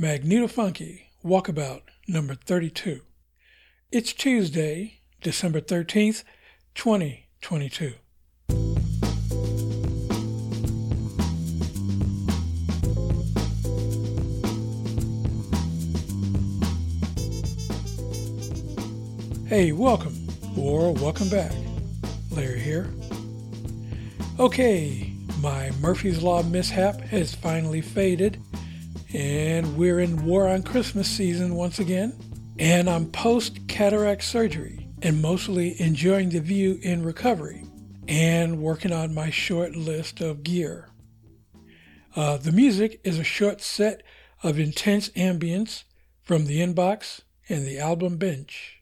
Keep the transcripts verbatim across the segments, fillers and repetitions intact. Magneto Funky, Walkabout, number thirty-two. It's Tuesday, December thirteenth, twenty twenty-two. Hey, welcome, or welcome back. Larry here. Okay, my Murphy's Law mishap has finally faded, and we're in War on Christmas season once again, and I'm post-cataract surgery, and mostly enjoying the view in recovery, and working on my short list of gear. Uh, the music is a short set of intense ambience from the inbox and the album bench.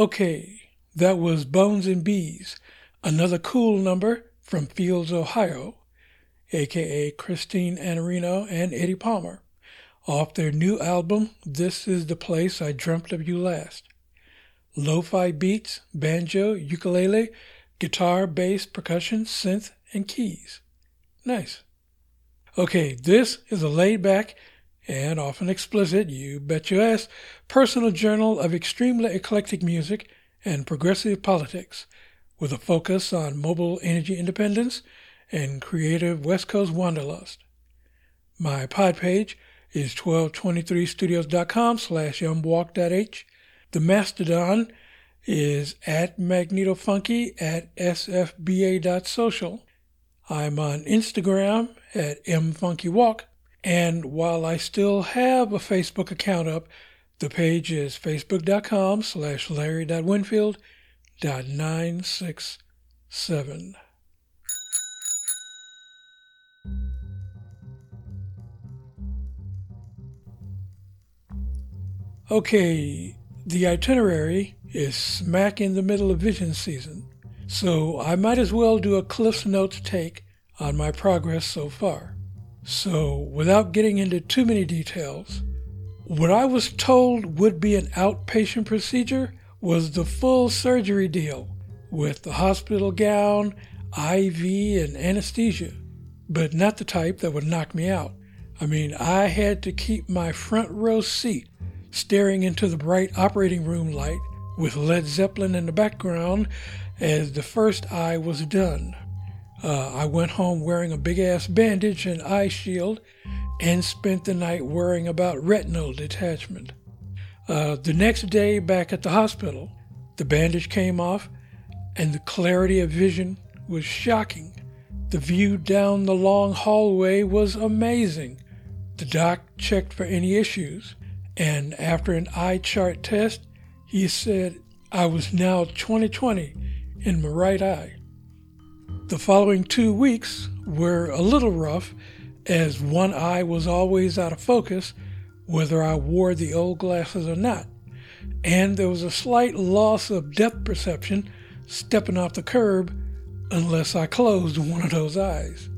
Okay, that was Bones and Bees, another cool number from Fields, Ohio, a k a. Christine Annarino and Eddie Palmer, off their new album, This Is The Place I Dreamt Of You Last. Lo-fi beats, banjo, ukulele, guitar, bass, percussion, synth, and keys. Nice. Okay, this is a laid-back and often explicit, you bet your ass, personal journal of extremely eclectic music and progressive politics, with a focus on mobile energy independence and creative West Coast wanderlust. My pod page is twelve twenty-three studios dot com slash umwalk dot h. The Mastodon is at Magneto Funky at s f b a dot social. I'm on Instagram at m funky walk. And while I still have a Facebook account up, the page is facebook dot com slash larry dot winfield dot nine six seven. Okay, the itinerary is smack in the middle of vision season, so I might as well do a Cliff's Notes take on my progress so far. So, without getting into too many details, what I was told would be an outpatient procedure was the full surgery deal with the hospital gown, I V, and anesthesia, but not the type that would knock me out. I mean, I had to keep my front row seat staring into the bright operating room light with Led Zeppelin in the background as the first eye was done. Uh, I went home wearing a big-ass bandage and eye shield and spent the night worrying about retinal detachment. Uh, the next day, back at the hospital, the bandage came off and the clarity of vision was shocking. The view down the long hallway was amazing. The doc checked for any issues, and after an eye chart test, he said, I was now twenty twenty in my right eye. The following two weeks were a little rough, as one eye was always out of focus, whether I wore the old glasses or not, and there was a slight loss of depth perception stepping off the curb unless I closed one of those eyes.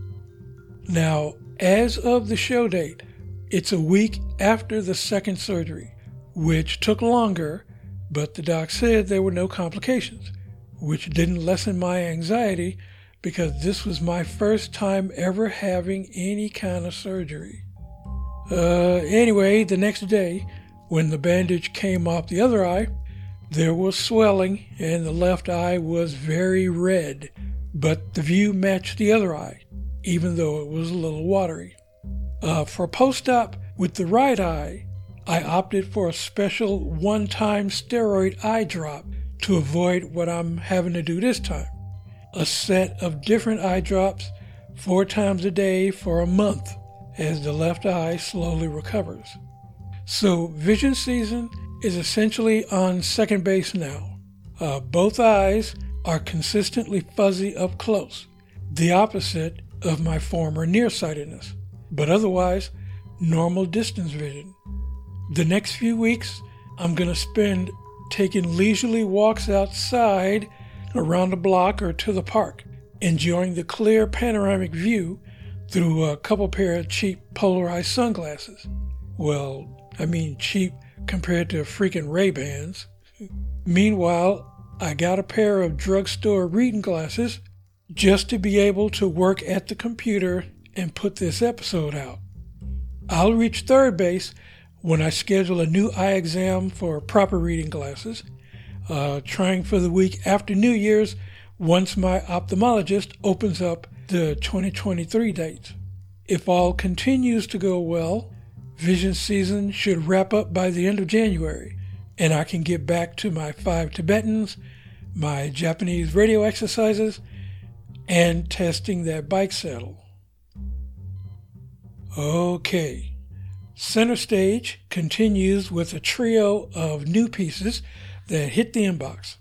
Now, as of the show date, it's a week after the second surgery, which took longer, but the doc said there were no complications, which didn't lessen my anxiety, because this was my first time ever having any kind of surgery. Uh, anyway, the next day, when the bandage came off the other eye, there was swelling and the left eye was very red, but the view matched the other eye, even though it was a little watery. Uh, for post-op with the right eye, I opted for a special one-time steroid eye drop to avoid what I'm having to do this time. A set of different eye drops four times a day for a month as the left eye slowly recovers. So vision season is essentially on second base now. Uh, both eyes are consistently fuzzy up close, the opposite of my former nearsightedness, but otherwise normal distance vision. The next few weeks I'm going to spend taking leisurely walks outside around the block or to the park, enjoying the clear panoramic view through a couple pair of cheap polarized sunglasses. Well, I mean cheap compared to freaking Ray-Bans. Meanwhile, I got a pair of drugstore reading glasses just to be able to work at the computer and put this episode out. I'll reach third base when I schedule a new eye exam for proper reading glasses, Uh, trying for the week after New Year's once my ophthalmologist opens up the twenty twenty-three dates. If all continues to go well, vision season should wrap up by the end of January, and I can get back to my five Tibetans, my Japanese radio exercises, and testing that bike saddle. Okay. Center Stage continues with a trio of new pieces that hit the inbox.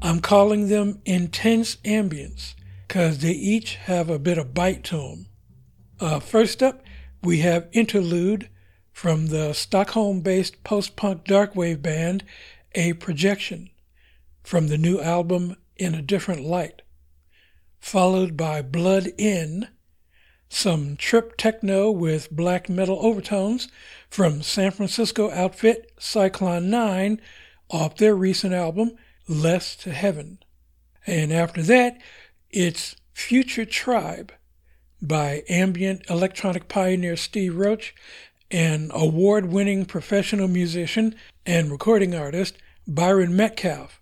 I'm calling them intense ambience because they each have a bit of bite to them. Uh, first up, we have Interlude from the Stockholm-based post-punk darkwave band A Projection, from the new album In a Different Light, followed by Blood In, some trip techno with black metal overtones from San Francisco outfit Cyclone Nine off their recent album Less to Heaven. And after that, it's Future Tribe by ambient electronic pioneer Steve Roach and award-winning professional musician and recording artist Byron Metcalf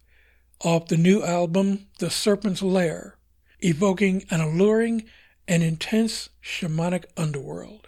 off the new album The Serpent's Lair, evoking an alluring an intense shamanic underworld.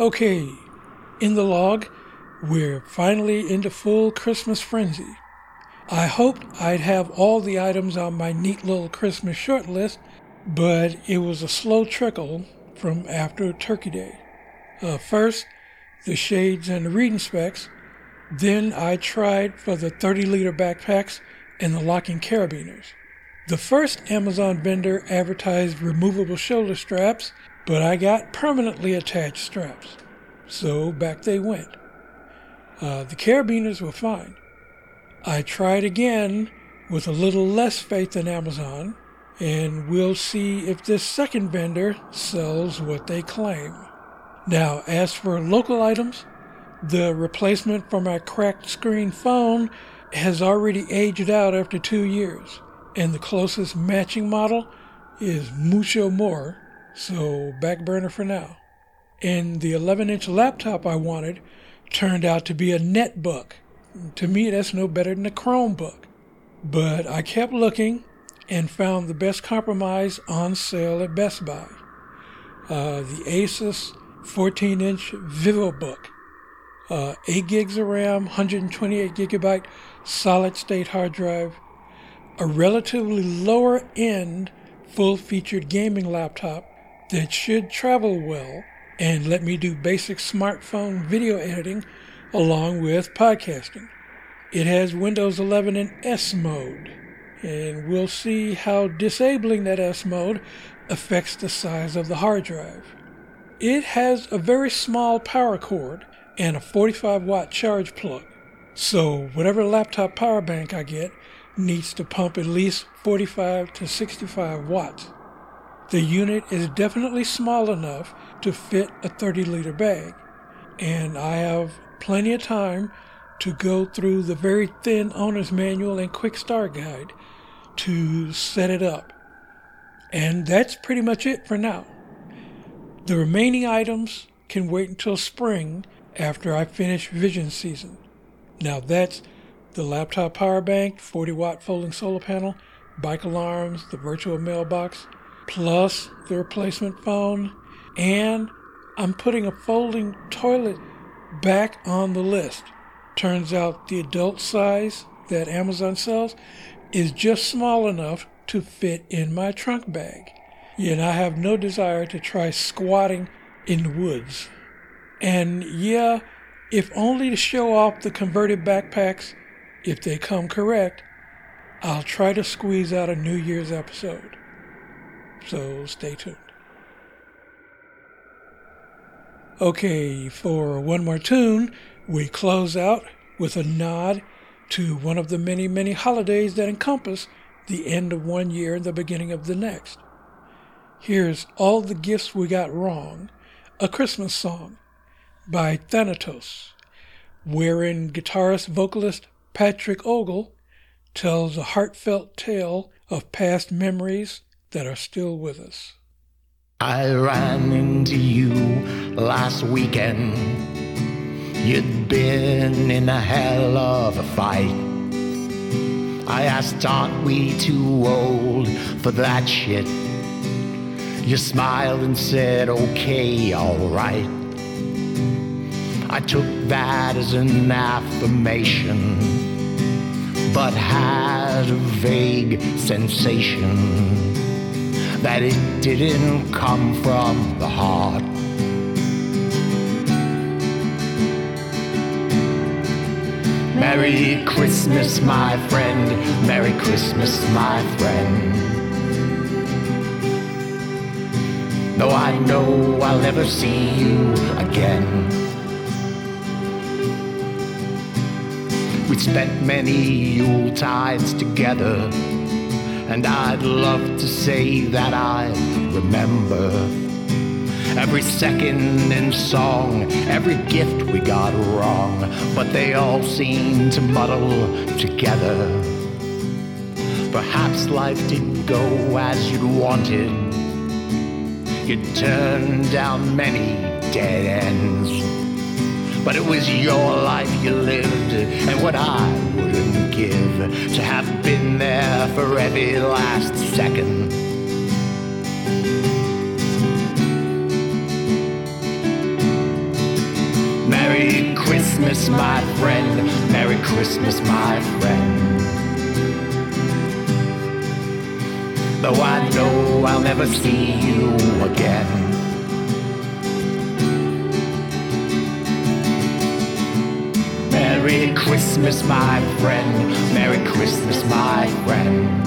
Okay, in the log, we're finally into full Christmas frenzy. I hoped I'd have all the items on my neat little Christmas short list, but it was a slow trickle from after Turkey Day. Uh, first, the shades and the reading specs. Then I tried for the thirty-liter backpacks and the locking carabiners. The first Amazon vendor advertised removable shoulder straps, but I got permanently attached straps. So back they went. Uh, the carabiners were fine. I tried again with a little less faith in Amazon, and we'll see if this second vendor sells what they claim. Now, as for local items, the replacement for my cracked screen phone has already aged out after two years, and the closest matching model is mucho more, so back burner for now. And the eleven-inch laptop I wanted turned out to be a netbook. To me, that's no better than a Chromebook. But I kept looking and found the best compromise on sale at Best Buy, uh, the Asus fourteen-inch VivoBook. Uh, eight gigs of RAM, one hundred twenty-eight gigabyte solid-state hard drive, a relatively lower-end full-featured gaming laptop that should travel well and let me do basic smartphone video editing along with podcasting. It has Windows eleven in S mode, and we'll see how disabling that S mode affects the size of the hard drive. It has a very small power cord and a forty-five watt charge plug, so whatever laptop power bank I get needs to pump at least forty-five to sixty-five watts. The unit is definitely small enough to fit a thirty liter bag, and I have plenty of time to go through the very thin owner's manual and quick start guide to set it up. And that's pretty much it for now. The remaining items can wait until spring after I finish vision season. Now that's the laptop power bank, forty watt folding solar panel, bike alarms, the virtual mailbox, plus the replacement phone, and I'm putting a folding toilet back on the list. Turns out the adult size that Amazon sells is just small enough to fit in my trunk bag, yet I have no desire to try squatting in the woods. And yeah, if only to show off the converted backpacks, if they come correct, I'll try to squeeze out a New Year's episode. So stay tuned. Okay, for one more tune, we close out with a nod to one of the many, many holidays that encompass the end of one year and the beginning of the next. Here's All the Gifts We Got Wrong, a Christmas song by Thanatos, wherein guitarist-vocalist Patrick Ogle tells a heartfelt tale of past memories that are still with us. I ran into you last weekend. You'd been in a hell of a fight. I asked, aren't we too old for that shit? You smiled and said, okay, all right. I took that as an affirmation, but had a vague sensation that it didn't come from the heart. Merry Christmas, my friend. Merry Christmas, my friend. Though I know I'll never see you again. We spent many Yuletides together, and I'd love to say that I remember every second and song, every gift we got wrong, but they all seemed to muddle together. Perhaps life didn't go as you'd wanted. You'd turned down many dead ends. But it was your life you lived, and what I wouldn't give to have been there for every last second. Merry Christmas, my friend. Merry Christmas, my friend. Though I know I'll never see you again. Merry Christmas, my friend. Merry Christmas, my friend.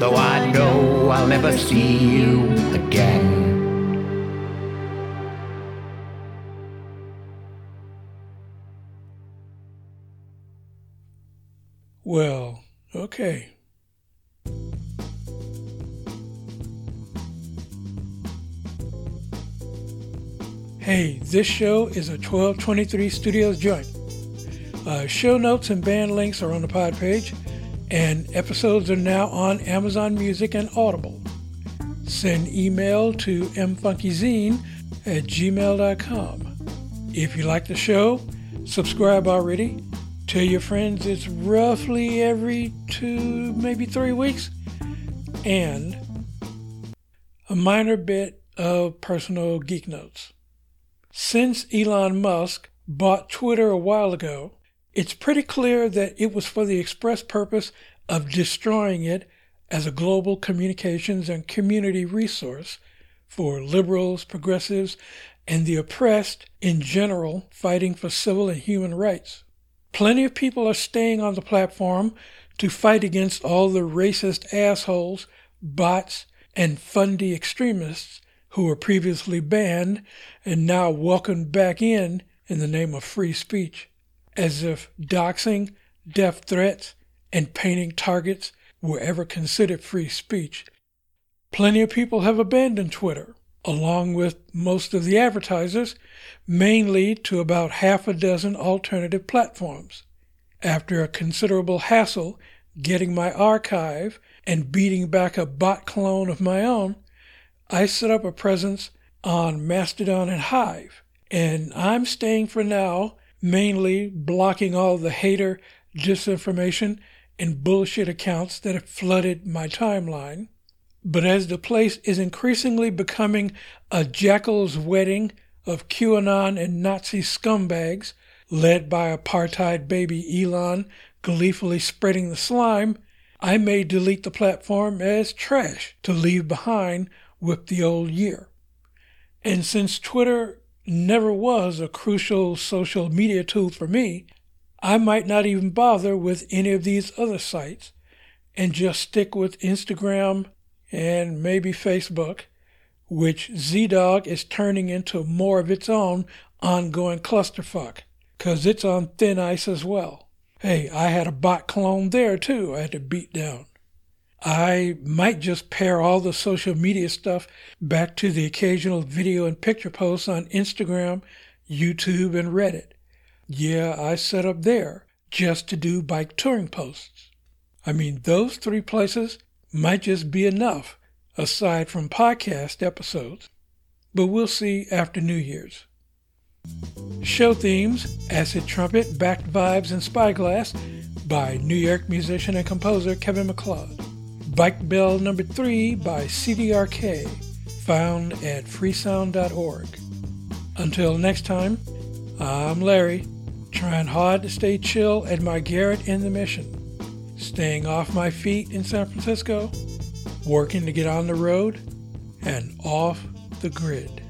Though I know I'll never see you again. Well, okay. Hey, this show is a twelve twenty-three Studios joint. Uh, show notes and band links are on the pod page, and episodes are now on Amazon Music and Audible. Send email to m funky zine at gmail dot com. If you like the show, subscribe already. Tell your friends it's roughly every two, maybe three weeks. And a minor bit of personal geek notes. Since Elon Musk bought Twitter a while ago, it's pretty clear that it was for the express purpose of destroying it as a global communications and community resource for liberals, progressives, and the oppressed in general fighting for civil and human rights. Plenty of people are staying on the platform to fight against all the racist assholes, bots, and fundy extremists who were previously banned and now welcomed back in in the name of free speech, as if doxing, death threats, and painting targets were ever considered free speech. Plenty of people have abandoned Twitter, along with most of the advertisers, mainly to about half a dozen alternative platforms. After a considerable hassle getting my archive and beating back a bot clone of my own, I set up a presence on Mastodon and Hive, and I'm staying for now, mainly blocking all the hater disinformation and bullshit accounts that have flooded my timeline. But as the place is increasingly becoming a jackal's wedding of QAnon and Nazi scumbags, led by apartheid baby Elon gleefully spreading the slime, I may delete the platform as trash to leave behind with the old year. And since Twitter never was a crucial social media tool for me, I might not even bother with any of these other sites and just stick with Instagram and maybe Facebook, which Z-Dog is turning into more of its own ongoing clusterfuck, because it's on thin ice as well. Hey, I had a bot clone there too I had to beat down. I might just pair all the social media stuff back to the occasional video and picture posts on Instagram, YouTube, and Reddit. Yeah, I set up there just to do bike touring posts. I mean, those three places might just be enough, aside from podcast episodes. But we'll see after New Year's. Show themes, Acid Trumpet, Backed Vibes, and Spyglass by New York musician and composer Kevin MacLeod. Bike Bell Number three by C D R K, found at freesound dot org. Until next time, I'm Larry, trying hard to stay chill at my garret in the Mission, staying off my feet in San Francisco, working to get on the road and off the grid.